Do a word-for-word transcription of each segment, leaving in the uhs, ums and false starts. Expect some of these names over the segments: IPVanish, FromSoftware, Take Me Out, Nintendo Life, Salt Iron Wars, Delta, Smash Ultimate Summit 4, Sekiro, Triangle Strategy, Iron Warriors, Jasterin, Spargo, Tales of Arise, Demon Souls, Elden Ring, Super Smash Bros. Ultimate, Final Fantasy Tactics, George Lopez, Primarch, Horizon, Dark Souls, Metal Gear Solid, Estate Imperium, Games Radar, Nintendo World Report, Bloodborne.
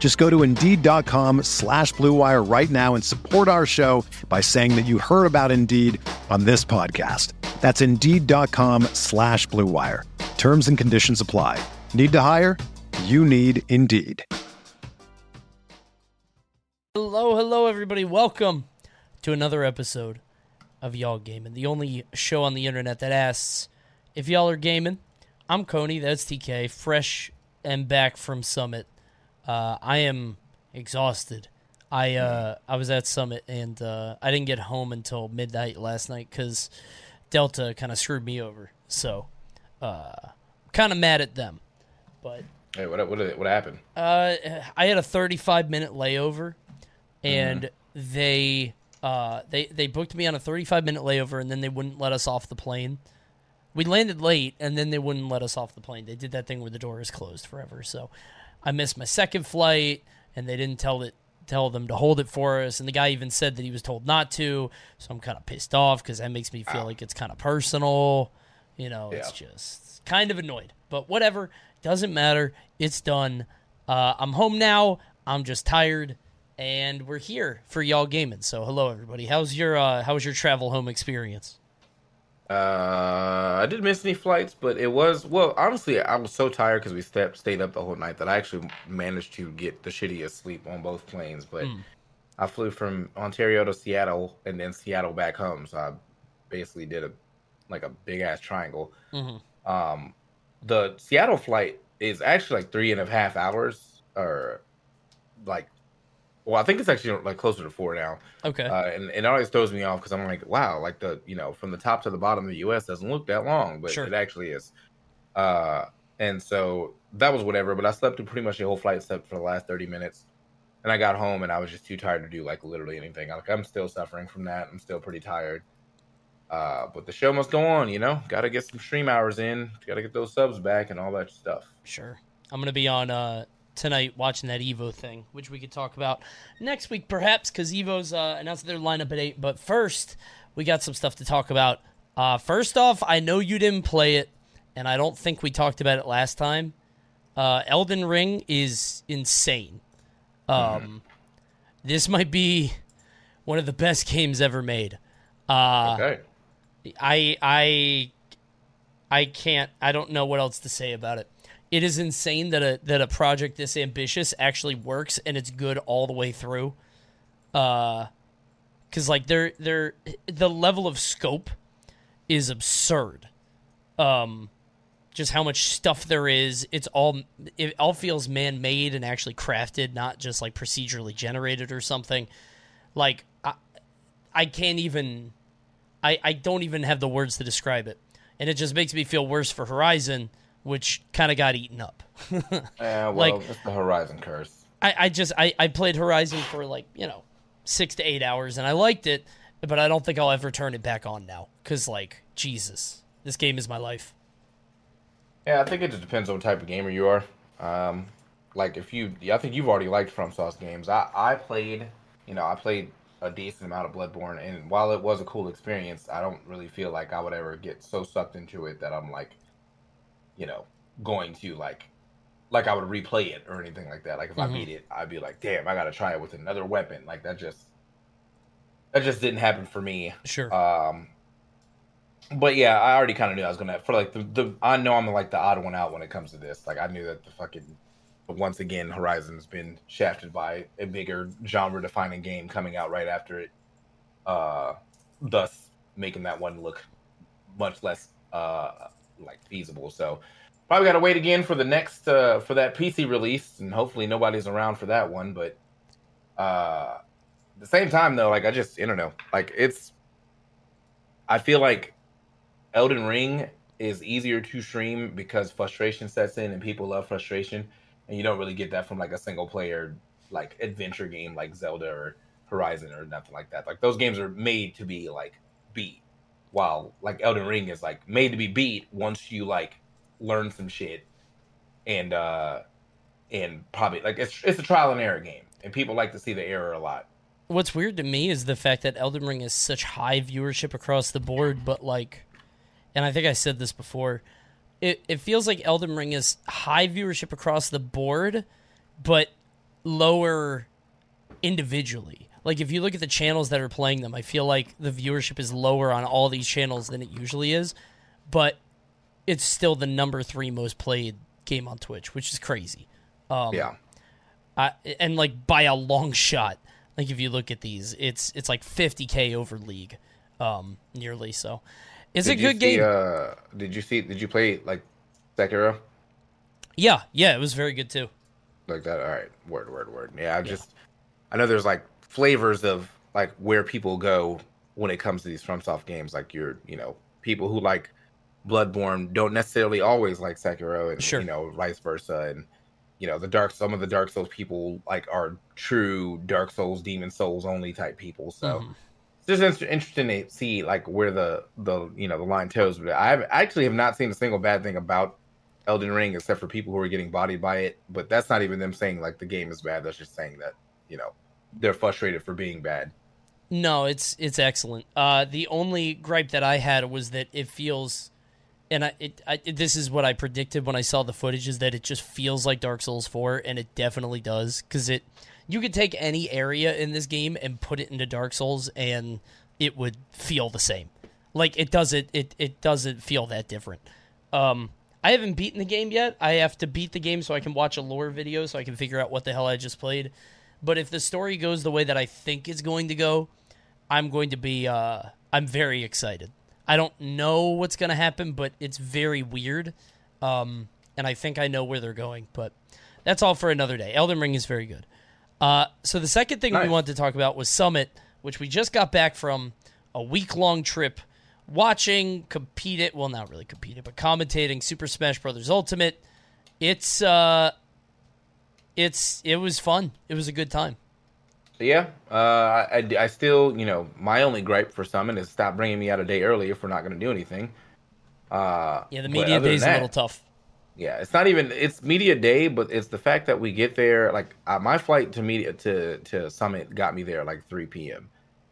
Just go to Indeed.com slash Blue Wire right now and support our show by saying that you heard about Indeed on this podcast. That's Indeed.com slash Blue Wire. Terms and conditions apply. Need to hire? You need Indeed. Hello, hello, everybody. Welcome to another episode of Y'all Gaming, the only show on the internet that asks if y'all are gaming. I'm Coney. That's T K. Fresh and back from Summit. Uh, I am exhausted. I uh, I was at Summit, and uh, I didn't get home until midnight last night because Delta kind of screwed me over. So uh, kind of mad at them. But hey, what what what happened? Uh, I had a thirty-five minute layover, and mm-hmm. they uh they, they booked me on a thirty-five minute layover, and then they wouldn't let us off the plane. We landed late, and then they wouldn't let us off the plane. They did that thing where the door is closed forever, so I missed my second flight, and they didn't tell it, tell them to hold it for us. And the guy even said that he was told not to, so I'm kind of pissed off because that makes me feel ah. like it's kind of personal. You know, yeah. It's just kind of annoyed. But whatever, doesn't matter. It's done. Uh, I'm home now. I'm just tired, and we're here for Y'all Gaming. So hello, everybody. How's your uh, how was your travel home experience? Uh, I didn't miss any flights, but it was, well, honestly, I was so tired because we st- stayed up the whole night that I actually managed to get the shittiest sleep on both planes, but mm. I flew from Ontario to Seattle and then Seattle back home, so I basically did a, like a big-ass triangle. Mm-hmm. Um, the Seattle flight is actually like three and a half hours, or like, well, I think it's actually like closer to four now. Okay. Uh, and, and it always throws me off because I'm like, wow, like the, you know, from the top to the bottom of the U S doesn't look that long, but sure, it actually is. Uh, and so that was whatever, but I slept through pretty much the whole flight except for the last thirty minutes. And I got home and I was just too tired to do like literally anything. Like I'm still suffering from that. I'm still pretty tired. Uh, but the show must go on, you know, got to get some stream hours in, got to get those subs back and all that stuff. Sure. I'm going to be on, uh, tonight watching that Evo thing, which we could talk about next week perhaps, because Evo's uh, announced their lineup at eight. But first, we got some stuff to talk about. Uh, first off, I know you didn't play it, and I don't think we talked about it last time. Uh, Elden Ring is insane. Um, mm-hmm. This might be one of the best games ever made. Uh, okay. I I I can't. I don't know what else to say about it. It is insane that a that a project this ambitious actually works and it's good all the way through, because uh, like they're they're the level of scope is absurd. Um, just how much stuff there is. It's all it all feels man made and actually crafted, not just like procedurally generated or something. Like I I can't even I I don't even have the words to describe it, and it just makes me feel worse for Horizon, which kind of got eaten up. uh, well, like, it's the Horizon curse. I, I just, I, I played Horizon for like, you know, six to eight hours, and I liked it, but I don't think I'll ever turn it back on now, because, like, Jesus, this game is my life. Yeah, I think it just depends on what type of gamer you are. Um, like, if you, I think you've already liked FromSoftware games. I, I played, you know, I played a decent amount of Bloodborne, and while it was a cool experience, I don't really feel like I would ever get so sucked into it that I'm like, you know, going to like, like I would replay it or anything like that. Like if mm-hmm. I beat it, I'd be like, damn, I got to try it with another weapon. Like that just, that just didn't happen for me. Sure. Um, but yeah, I already kind of knew I was going to, for like the, the, I know I'm like the odd one out when it comes to this. Like I knew that the fucking, once again, Horizon has been shafted by a bigger genre defining game coming out right after it. Uh, thus making that one look much less uh, like feasible. So probably got to wait again for the next uh, for that P C release, and hopefully nobody's around for that one. But uh, at the same time, though, like I just I don't know. Like it's, I feel like Elden Ring is easier to stream because frustration sets in, and people love frustration, and you don't really get that from like a single player like adventure game like Zelda or Horizon or nothing like that. Like those games are made to be like beat, while like Elden Ring is like made to be beat once you like learn some shit and uh and probably like it's it's a trial and error game, and people like to see the error a lot. What's weird to me is the fact that Elden Ring is such high viewership across the board, but like, and I think I said this before, it it feels like Elden Ring is high viewership across the board, but lower individually. Like, if you look at the channels that are playing them, I feel like the viewership is lower on all these channels than it usually is, but it's still the number three most played game on Twitch, which is crazy. Um, yeah. I, and, like, by a long shot. Like, if you look at these, it's it's like fifty K over League, um, nearly so. It's did a good see, game. Uh, did you see, did you play, like, Sekiro? Yeah, yeah, it was very good, too. Like that, all right, word, word, word. Yeah, I just, yeah. I know there's, like, flavors of, like, where people go when it comes to these FromSoft games. Like, you're, you know, people who like Bloodborne don't necessarily always like Sekiro, and, sure. you know, vice versa, and, you know, the Dark, some of the Dark Souls people, like, are true Dark Souls, Demon Souls only type people, so... Mm-hmm. It's just interesting to see like where the, the you know the line toes, but I actually have not seen a single bad thing about Elden Ring except for people who are getting bodied by it. But that's not even them saying like the game is bad. That's just saying that you know they're frustrated for being bad. No, it's it's excellent. Uh, the only gripe that I had was that it feels, and I, it, I this is what I predicted when I saw the footage, is that it just feels like Dark Souls four, and it definitely does, because it. You could take any area in this game and put it into Dark Souls, and it would feel the same. Like, it doesn't it, it doesn't feel that different. Um, I haven't beaten the game yet. I have to beat the game so I can watch a lore video so I can figure out what the hell I just played. But if the story goes the way that I think it's going to go, I'm going to be... Uh, I'm very excited. I don't know what's going to happen, but it's very weird. Um, and I think I know where they're going. But that's all for another day. Elden Ring is very good. Uh, so the second thing nice. we wanted to talk about was Summit, which we just got back from a week-long trip watching, compete it, well, not really compete it, but commentating Super Smash Bros. Ultimate. It's, uh, it's, it was fun. It was a good time. Yeah. Uh, I, I still, you know, my only gripe for Summit is stop bringing me out a day early if we're not going to do anything. Uh, yeah, the media day is a little tough. Yeah, it's not even, it's media day, but it's the fact that we get there, like, uh, my flight to media, to, to Summit got me there, like, three p.m.,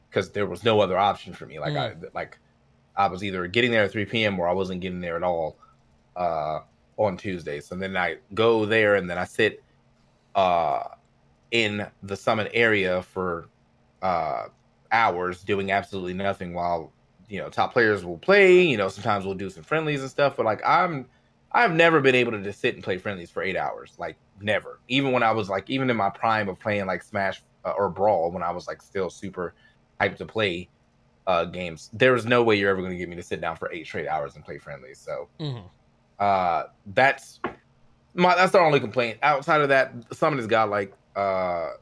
because there was no other option for me. Like, mm. I like I was either getting there at three p.m. or I wasn't getting there at all uh, on Tuesday. So then I go there, and then I sit uh, in the Summit area for uh, hours doing absolutely nothing while, you know, top players will play, you know, sometimes we'll do some friendlies and stuff, but, like, I'm... I've never been able to just sit and play friendlies for eight hours, like never. Even when I was like, even in my prime of playing like Smash uh, or Brawl, when I was like still super hyped to play uh, games, there was no way you're ever going to get me to sit down for eight straight hours and play friendlies. So mm-hmm. uh, that's my that's our only complaint. Outside of that, Summit has got like uh,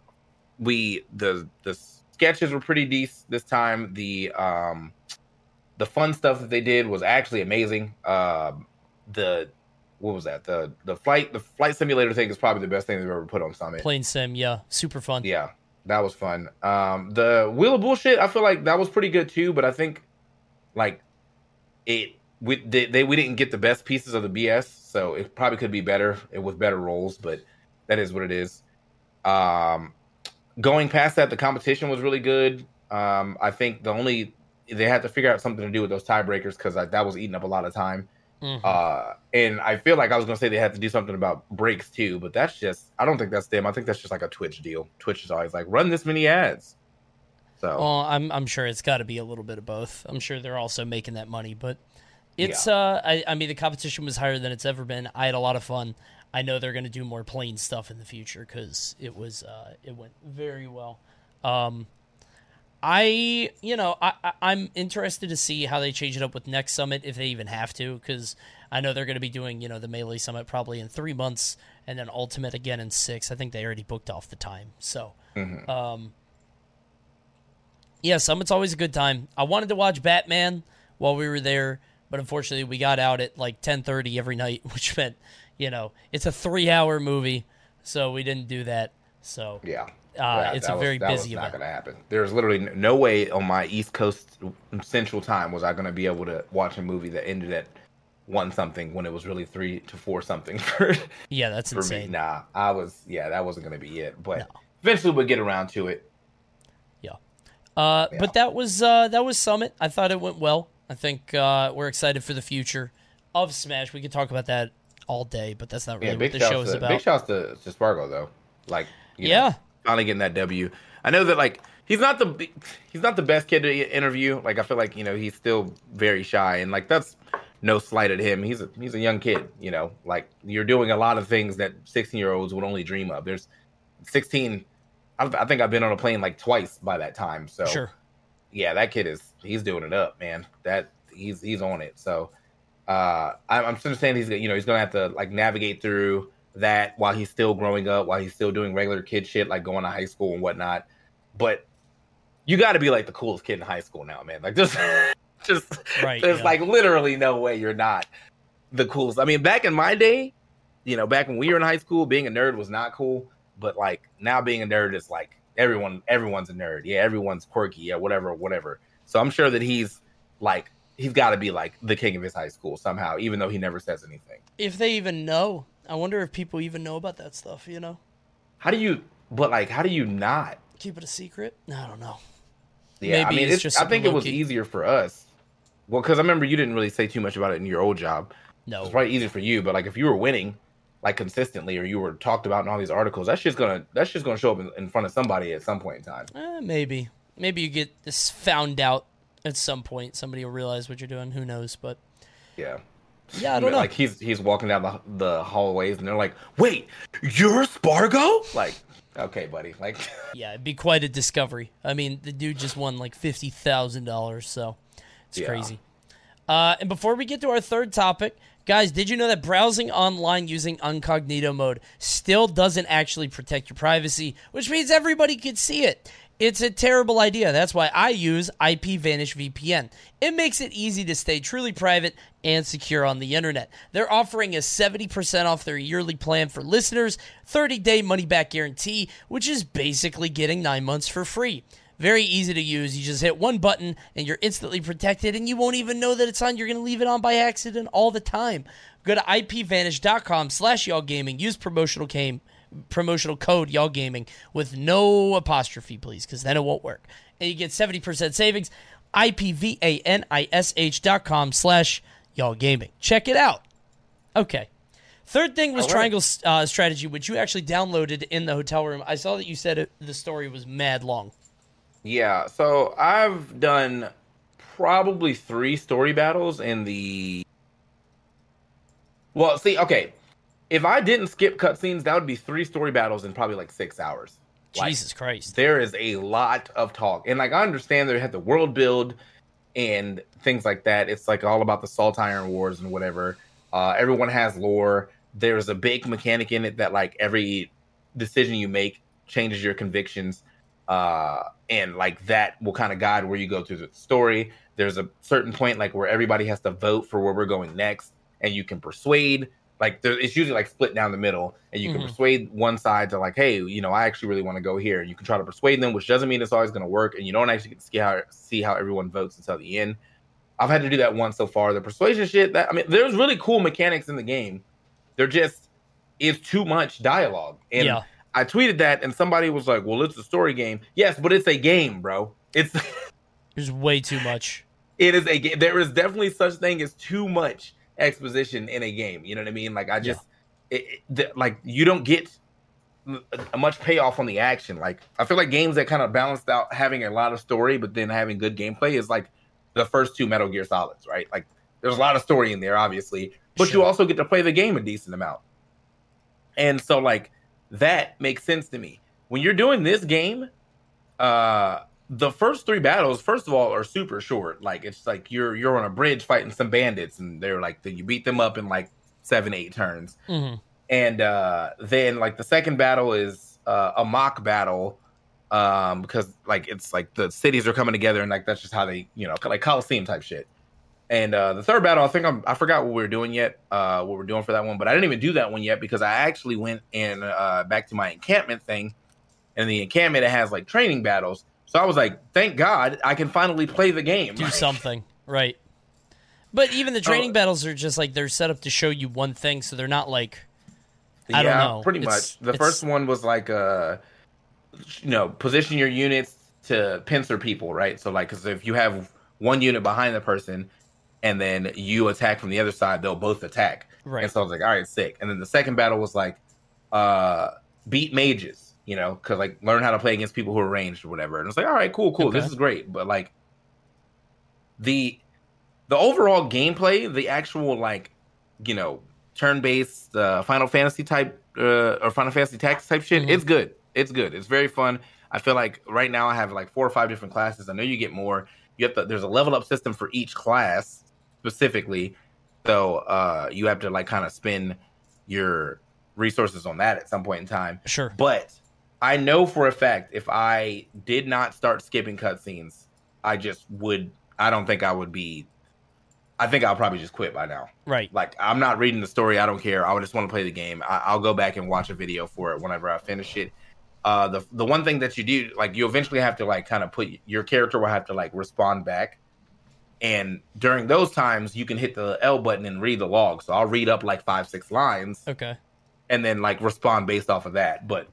we the the sketches were pretty decent this time. The um, the fun stuff that they did was actually amazing. Uh, the What was that? The the flight the flight simulator thing is probably the best thing they've ever put on Summit. Plane sim, yeah. Super fun. Yeah, that was fun. Um, the Wheel of Bullshit, I feel like that was pretty good too, but I think like it we they, they we didn't get the best pieces of the B S, so it probably could be better with better roles, but that is what it is. Um, going past that, the competition was really good. Um, I think the only they had to figure out something to do with those tiebreakers because that was eating up a lot of time. Mm-hmm. Uh, and I feel like I was going to say they had to do something about breaks too, but that's just, I don't think that's them. I think that's just like a Twitch deal. Twitch is always like, run this many ads. So well, I'm, I'm sure it's got to be a little bit of both. I'm sure they're also making that money, but it's, yeah. uh, I, I mean, the competition was higher than it's ever been. I had a lot of fun. I know they're going to do more plane stuff in the future because it was, uh, it went very well. Um, I, you know, I, I'm interested to see how they change it up with next Summit, if they even have to, because I know they're going to be doing, you know, the Melee Summit probably in three months and then Ultimate again in six. I think they already booked off the time. So, mm-hmm. um, yeah, Summit's always a good time. I wanted to watch Batman while we were there, but unfortunately we got out at like ten thirty every night, which meant, you know, it's a three-hour movie, so we didn't do that. So, yeah. Uh, yeah, it's a was, very that busy was not event. Not going to happen. There's literally no way on my East Coast Central Time was I going to be able to watch a movie that ended at one something when it was really three to four something. For, yeah, that's for insane. Me. Nah, I was. Yeah, that wasn't going to be it. But no. Eventually we'll get around to it. Yeah, uh, yeah. but that was uh, that was Summit. I thought it went well. I think uh, we're excited for the future of Smash. We could talk about that all day, but that's not really yeah, what the show is to, about. Big shouts to, to Spargo though. Like, you yeah. know, finally getting that W. I know that like he's not the he's not the best kid to interview. Like I feel like you know he's still very shy, and like that's no slight at him. He's a he's a young kid. You know, like you're doing a lot of things that sixteen year olds would only dream of. There's sixteen. I've, I think I've been on a plane like twice by that time. So sure. Yeah, that kid is he's doing it up, man. That he's he's on it. So uh, I, I'm understanding he's you know he's gonna have to like navigate through that while he's still growing up, while he's still doing regular kid shit, like going to high school and whatnot. But you got to be like the coolest kid in high school now, man. Like just, just right, there's yeah. like literally no way you're not the coolest. I mean, back in my day, you know, back when we were in high school, being a nerd was not cool. But like now being a nerd is like everyone, everyone's a nerd. Yeah. Everyone's quirky. Yeah. Whatever, whatever. So I'm sure that he's like, he's got to be like the king of his high school somehow, even though he never says anything. If they even know. I wonder if people even know about that stuff, you know? How do you, but like, how do you not? Keep it a secret? I don't know. Yeah, Maybe I mean, it's, it's just I think it was key. easier for us. Well, because I remember you didn't really say too much about it in your old job. No. It's probably easier for you, but like if you were winning, like consistently, or you were talked about in all these articles, that's just gonna, that's just gonna show up in, in front of somebody at some point in time. Eh, maybe. Maybe you get this found out at some point. Somebody will realize what you're doing. Who knows, but. Yeah. Yeah, I don't know. Like he's he's walking down the the hallways, and they're like, "Wait, you're Spargo?" Like, okay, buddy. Like, yeah, it'd be quite a discovery. I mean, the dude just won like fifty thousand dollars, so it's yeah. crazy. Uh, and before we get to our third topic, guys, did you know that browsing online using incognito mode still doesn't actually protect your privacy, which means everybody could see it? It's a terrible idea. That's why I use IPVanish V P N. It makes it easy to stay truly private and secure on the internet. They're offering a seventy percent off their yearly plan for listeners, thirty day money-back guarantee, which is basically getting nine months for free. Very easy to use. You just hit one button, and you're instantly protected, and you won't even know that it's on. You're going to leave it on by accident all the time. Go to IPVanish.com slash y'allgaming. Use promotional game. promotional code y'all gaming with no apostrophe, please, because then it won't work, and you get seventy percent savings. I P V A N I S H dot com slash y'all gaming. Check it out. Okay, third thing was right. Triangle uh, Strategy, which you actually downloaded in the hotel room. I saw that you said it, the story was mad long. Yeah, so I've done probably three story battles in the well see okay if I didn't skip cutscenes, that would be three story battles in probably like six hours. Jesus like, Christ. There is a lot of talk. And like I understand they had the world build and things like that. It's like all about the Salt Iron Wars and whatever. Uh, everyone has lore. There's a big mechanic in it that like every decision you make changes your convictions. Uh, and like that will kind of guide where you go through the story. There's a certain point like where everybody has to vote for where we're going next. And you can persuade. Like, there, it's usually, like, split down the middle, and you can mm-hmm. persuade one side to, like, hey, you know, I actually really want to go here. And you can try to persuade them, which doesn't mean it's always going to work, and you don't actually get to see how, see how everyone votes until the end. I've had to do that once so far. The persuasion shit, that I mean, there's really cool mechanics in the game. They're just, it's too much dialogue. And yeah. I tweeted that, and somebody was like, well, it's a story game. Yes, but it's a game, bro. It's There's way too much. It is a game. There is definitely such thing as too much exposition in a game, you know what I mean? Like I just yeah. it, it, the, like you don't get a much payoff on the action. Like I feel like games that kind of balanced out having a lot of story but then having good gameplay is like the first two Metal Gear Solids, right? Like there's a lot of story in there obviously, but sure. you also get to play the game a decent amount, and so like that makes sense to me. When you're doing this game, uh the first three battles, first of all, are super short. Like, it's like you're you're on a bridge fighting some bandits, and they're like, you beat them up in like seven, eight turns. Mm-hmm. And uh, then like the second battle is uh, a mock battle, um, because like it's like the cities are coming together, and like that's just how they, you know, like Coliseum type shit. And uh, the third battle, I think I'm, I forgot what we were doing yet, uh, what we're doing for that one. But I didn't even do that one yet because I actually went and uh, back to my encampment thing. And the encampment, it has like training battles. So I was like, thank God I can finally play the game. Do like, something. Right. But even the training uh, battles are just like, they're set up to show you one thing. So they're not like, I yeah, don't know. pretty it's, much. The it's, first one was like, uh, you know, position your units to pincer people, right? So like, because if you have one unit behind the person, and then you attack from the other side, they'll both attack. Right. And so I was like, all right, sick. And then the second battle was like, uh, beat mages, you know, because like learn how to play against people who are ranged or whatever. And it's like, all right, cool, cool. Okay. This is great. But like the the overall gameplay, the actual like, you know, turn-based uh, Final Fantasy type uh, or Final Fantasy Tactics type shit, mm-hmm. it's good. It's good. It's very fun. I feel like right now I have like four or five different classes. I know you get more. You have to, there's a level up system for each class. Specifically, so uh, you have to like kind of spend your resources on that at some point in time. Sure. But I know for a fact if I did not start skipping cutscenes, I just would. I don't think I would be. I think I'll probably just quit by now. Right. Like I'm not reading the story. I don't care. I would just want to play the game. I, I'll go back and watch a video for it whenever I finish it. Uh, the the one thing that you do, like you eventually have to like kind of put your character will have to like respond back. And during those times, you can hit the L button and read the log. So I'll read up like five, six lines. Okay. And then like respond based off of that. But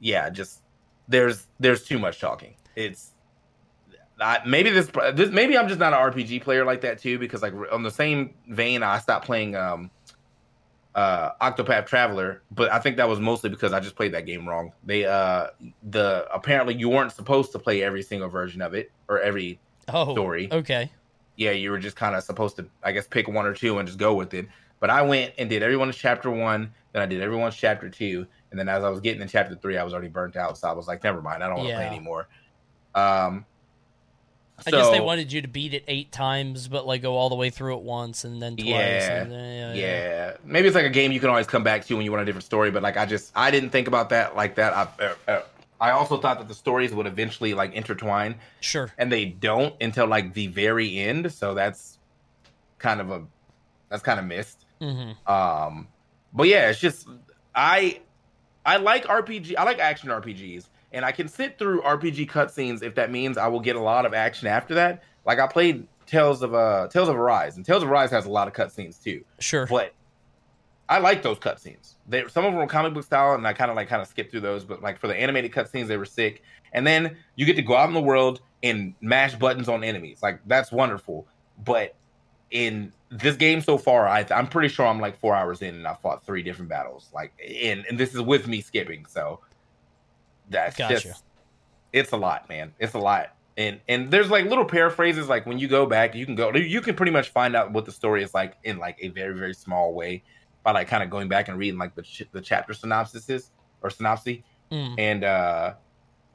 yeah, just there's there's too much talking. It's I, maybe this, this maybe I'm just not an R P G player like that, too, because like on the same vein, I stopped playing um, uh, Octopath Traveler. But I think that was mostly because I just played that game wrong. They uh, the apparently you weren't supposed to play every single version of it or every oh, story. Okay. Yeah, you were just kind of supposed to, I guess, pick one or two and just go with it. But I went and did everyone's chapter one, then I did everyone's chapter two, and then as I was getting to chapter three, I was already burnt out, so I was like, never mind, I don't want to yeah. play anymore. Um, I so, guess they wanted you to beat it eight times, but like go all the way through it once and then twice. Yeah, and then, yeah, yeah. yeah. Maybe it's like a game you can always come back to when you want a different story, but like I just, I didn't think about that like that. I, uh, uh, I also thought that the stories would eventually like intertwine. Sure. And they don't until like the very end. So that's kind of a, that's kind of missed. Mm-hmm. Um, but yeah, it's just, I, I like R P G. I like action R P Gs, and I can sit through R P G cutscenes if that means I will get a lot of action after that. Like I played Tales of, uh, Tales of Arise, and Tales of Arise has a lot of cutscenes too. Sure. But I like those cutscenes. They, some of them were comic book style, and I kind of like kind of skipped through those. But like for the animated cutscenes, they were sick. And then you get to go out in the world and mash buttons on enemies. Like that's wonderful. But in this game so far, I, I'm pretty sure I'm like four hours in, and I fought three different battles. Like and, and this is with me skipping, so that's gotcha. just it's a lot, man. It's a lot. And and there's like little paraphrases. Like when you go back, you can go. You can pretty much find out what the story is like in like a very very small way. By like kind of going back and reading like the ch- the chapter synopsis or synopsis, mm. and uh,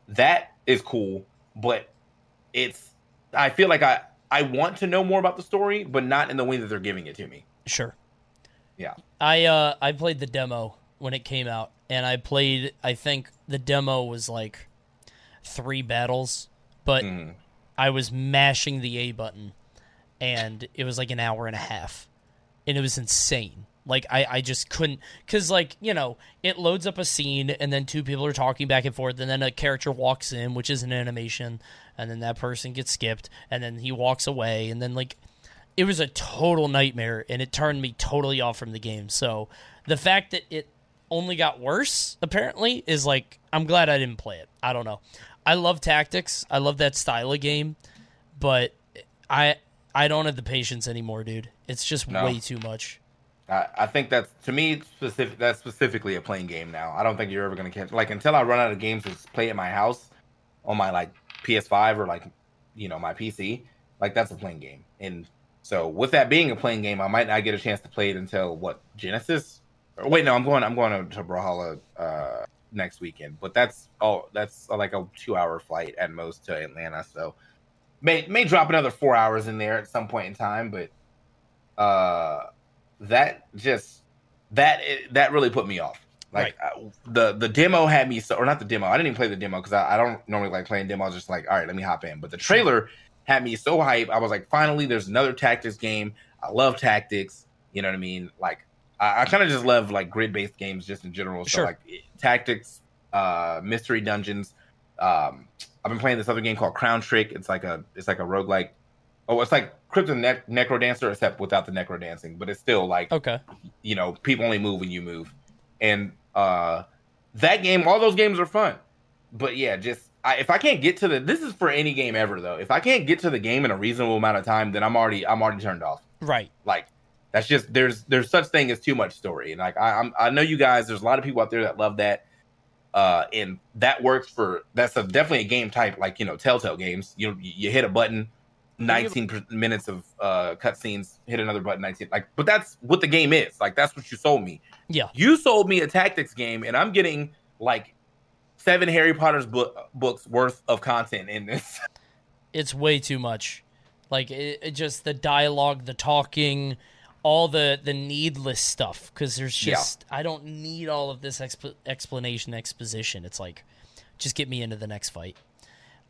that is cool. But it's I feel like I I want to know more about the story, but not in the way that they're giving it to me. Sure. Yeah. I uh, I played the demo when it came out, and I played. I think the demo was like three battles, but mm. I was mashing the A button, and it was like an hour and a half, and it was insane. Like, I, I just couldn't, because, like, you know, it loads up a scene, and then two people are talking back and forth, and then a character walks in, which is an animation, and then that person gets skipped, and then he walks away, and then, like, it was a total nightmare, and it turned me totally off from the game. So the fact that it only got worse, apparently, is, like, I'm glad I didn't play it. I don't know. I love Tactics. I love that style of game, but I, I don't have the patience anymore, dude. It's just no. way too much. I think that's, to me, specific. that's specifically a playing game now. I don't think you're ever going to catch, like, until I run out of games to play at my house on my, like, P S five or, like, you know, my P C, like, that's a playing game. And so with that being a playing game, I might not get a chance to play it until, what, Genesis? Or, wait, no, I'm going I'm going to Brawlhalla uh, next weekend. But that's oh, that's like a two-hour flight at most to Atlanta. So may may drop another four hours in there at some point in time. But uh, that just that it, that really put me off. Like right. I, the the demo had me so, or not the demo. I didn't even play the demo because I, I don't normally like playing demos. Just like, all right, let me hop in. But the trailer had me so hype. I was like, finally, there's another Tactics game. I love Tactics. You know what I mean? Like, I, I kind of just love like grid-based games just in general. Sure. So like Tactics, uh, Mystery Dungeons. Um, I've been playing this other game called Crown Trick. It's like a it's like a roguelike. Oh, it's like Crypto ne- Necrodancer except without the necrodancing. But it's still like, okay, you know, people only move when you move. And uh, that game, all those games are fun. But yeah, just I, if I can't get to the, this is for any game ever though. If I can't get to the game in a reasonable amount of time, then I'm already I'm already turned off. Right. Like. That's just there's there's such thing as too much story, and like I I'm, I know you guys, there's a lot of people out there that love that, uh, and that works for that's a, definitely a game type like you know Telltale games. You you hit a button, nineteen you... minutes of uh, cutscenes. Hit another button, nineteen like. But that's what the game is. Like that's what you sold me. Yeah, you sold me a tactics game, and I'm getting like seven Harry Potter's book, books worth of content in this. It's way too much. Like it, it just the dialogue, the talking. All the, the needless stuff, because there's just... Yeah. I don't need all of this exp- explanation, exposition. It's like, just get me into the next fight.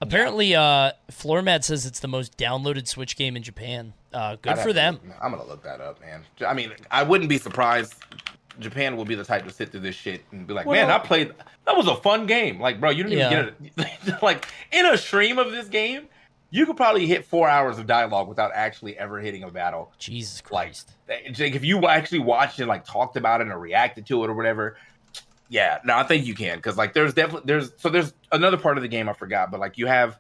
Apparently, yeah. uh, Floormat says it's the most downloaded Switch game in Japan. Uh, good I'd for them. To, I'm going to look that up, man. I mean, I wouldn't be surprised. Japan will be the type to sit through this shit and be like, well, man, I played... That was a fun game. Like, bro, you didn't yeah. even get it. Like, in a stream of this game... You could probably hit four hours of dialogue without actually ever hitting a battle. Jesus Christ. Like, if you actually watched and like talked about it or reacted to it or whatever, yeah, no, I think you can. Because like there's definitely, there's, so there's another part of the game I forgot, but like you have,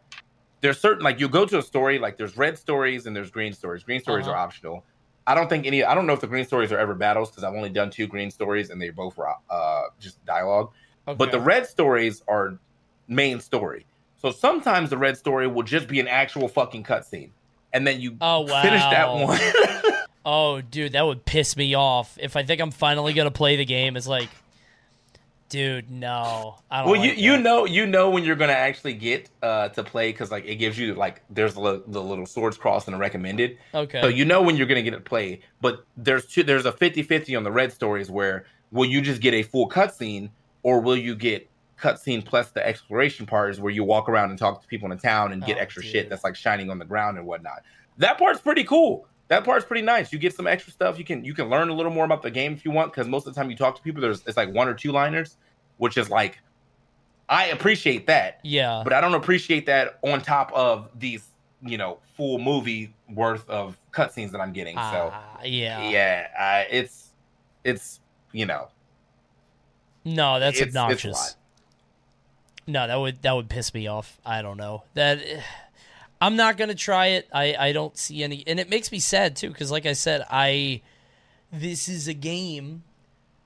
there's certain, like you'll go to a story, like there's red stories and there's green stories. Green stories uh-huh. are optional. I don't think any, I don't know if the green stories are ever battles because I've only done two green stories and they both were uh, just dialogue. Okay. But the red stories are main story. So sometimes the red story will just be an actual fucking cutscene. And then you oh, wow. finish that one. Oh, dude, that would piss me off. If I think I'm finally going to play the game, it's like, dude, no. I don't well, like you, you know you know when you're going to actually get uh, to play because like it gives you, like, there's the, the little swords crossed and the recommended. Okay. So you know when you're going to get to play. But there's two, there's a fifty-fifty on the red stories where will you just get a full cutscene or will you get cutscene plus the exploration part is where you walk around and talk to people in the town and get oh, extra dude. shit that's like shining on the ground and whatnot. That part's pretty cool. That part's pretty nice. You get some extra stuff. You can you can learn a little more about the game if you want because most of the time you talk to people, there's it's like one or two liners, which is like I appreciate that. Yeah. But I don't appreciate that on top of these, you know, full movie worth of cutscenes that I'm getting. Uh, so yeah, yeah, uh, it's it's you know, no, that's it's, obnoxious. It's a lot. No, that would that would piss me off. I don't know. That I'm not going to try it. I, I don't see any... And it makes me sad, too, because like I said, I this is a game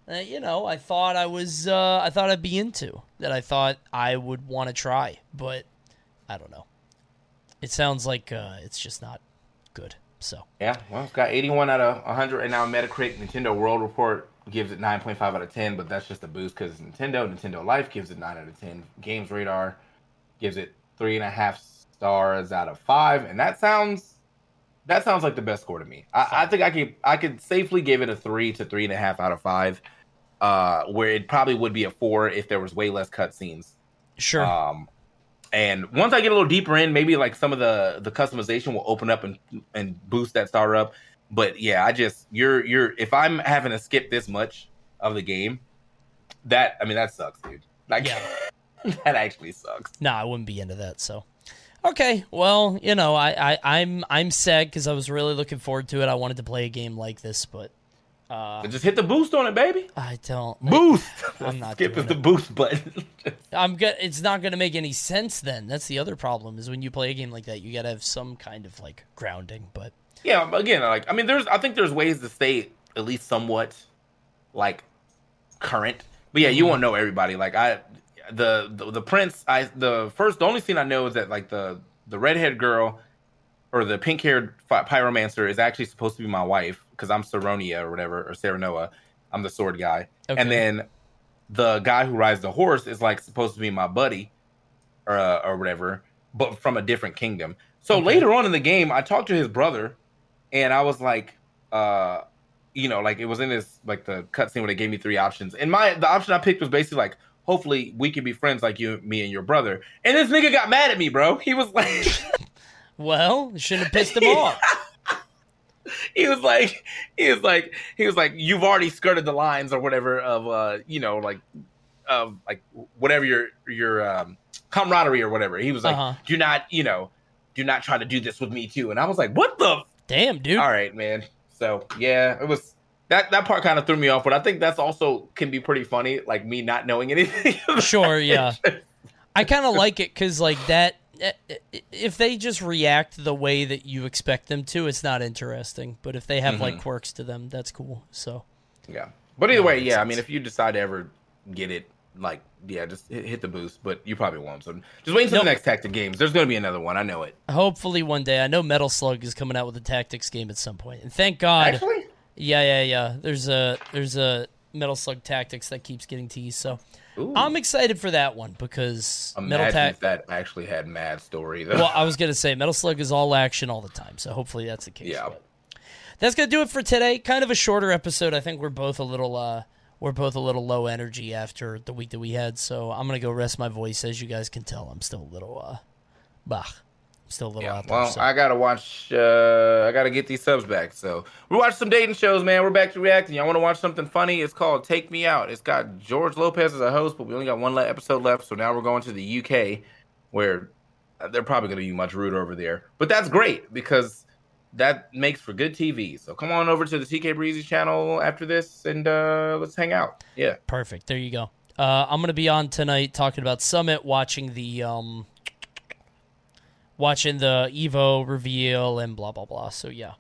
that, you know, I thought I was... Uh, I thought I'd be into, that I thought I would want to try, but I don't know. It sounds like uh, it's just not good, so... Yeah, well, it's got eighty-one out of one hundred, and now Metacritic, Nintendo World Report... gives it nine point five out of ten, but that's just a boost because Nintendo. Nintendo Life gives it nine out of ten. Games Radar gives it three and a half stars out of five, and that sounds that sounds like the best score to me. I, I think I could I could safely give it a three to three and a half out of five, uh, where it probably would be a four if there was way less cutscenes. Sure. Um, and once I get a little deeper in, maybe like some of the the customization will open up and and boost that star up. But yeah, I just you're you're if I'm having to skip this much of the game, that I mean that sucks, dude. Like yeah. That actually sucks. Nah, I wouldn't be into that. So, okay, well, you know, I, I I'm I'm sad because I was really looking forward to it. I wanted to play a game like this, but uh, just hit the boost on it, baby. I don't boost. I, I'm not skip is the boost button. I'm good. It's not going to make any sense. Then that's the other problem is when you play a game like that, you got to have some kind of like grounding, but. Yeah, again, like I mean, there's I think there's ways to stay at least somewhat like current. But yeah, you mm-hmm. won't know everybody. Like I, the, the the prince, I the first the only thing I know is that like the the redhead girl or the pink haired pyromancer is actually supposed to be my wife because I'm Serenoa or whatever or Serenoa. I'm the sword guy, okay. And then the guy who rides the horse is like supposed to be my buddy or uh, or whatever, but from a different kingdom. So okay. later on in the game, I talked to his brother, and I was like, uh, you know, like it was in this like the cutscene where they gave me three options, and my the option I picked was basically like, hopefully we can be friends like you, me, and your brother. And this nigga got mad at me, bro. He was like, well, shouldn't have pissed him off. He was like, he was like, he was like, you've already skirted the lines or whatever of, uh, you know, like, of like whatever your your um, camaraderie or whatever. He was like, uh-huh. do not, you know, do not try to do this with me too. And I was like, what the damn, dude? All right, man. So yeah, it was that that part kind of threw me off, but I think that's also can be pretty funny, like me not knowing anything. Sure, yeah. I kind of like it because like that. If they just react the way that you expect them to, it's not interesting. But if they have mm-hmm. like quirks to them, that's cool. So, yeah. But either way, yeah. Sense. I mean, if you decide to ever get it, like, yeah, just hit the boost. But you probably won't. So just wait until nope. the next tactic games. There's going to be another one. I know it. Hopefully one day. I know Metal Slug is coming out with a tactics game at some point. And thank God. Actually? Yeah, yeah, yeah. There's a there's a Metal Slug Tactics that keeps getting teased. So. Ooh. I'm excited for that one because Imagine Metal Slug if that actually had mad story though. Well, I was gonna say Metal Slug is all action all the time, so hopefully that's the case. Yeah, but that's gonna do it for today. Kind of a shorter episode. I think we're both a little uh, we're both a little low energy after the week that we had. So I'm gonna go rest my voice. As you guys can tell, I'm still a little uh, bah. I'm still a little yeah, out there. Well, so. I gotta watch. Uh, I gotta get these subs back. So we watched some dating shows, man. We're back to reacting. Y'all want to watch something funny? It's called Take Me Out. It's got George Lopez as a host, but we only got one episode left. So now we're going to the U K, where they're probably gonna be much ruder over there. But that's great because that makes for good T V. So come on over to the TKbreezy channel after this, and uh, let's hang out. Yeah, perfect. There you go. Uh, I'm gonna be on tonight talking about Summit, watching the. Um... Watching the Evo reveal and blah, blah, blah. So, yeah.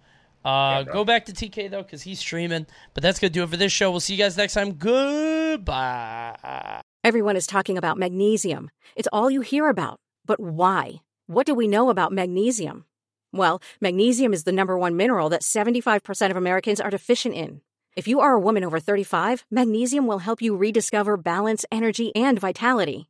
Uh, yeah go back to T K, though, because he's streaming. But that's going to do it for this show. We'll see you guys next time. Goodbye. Everyone is talking about magnesium. It's all you hear about. But why? What do we know about magnesium? Well, magnesium is the number one mineral that seventy-five percent of Americans are deficient in. If you are a woman over thirty-five, magnesium will help you rediscover balance, energy, and vitality.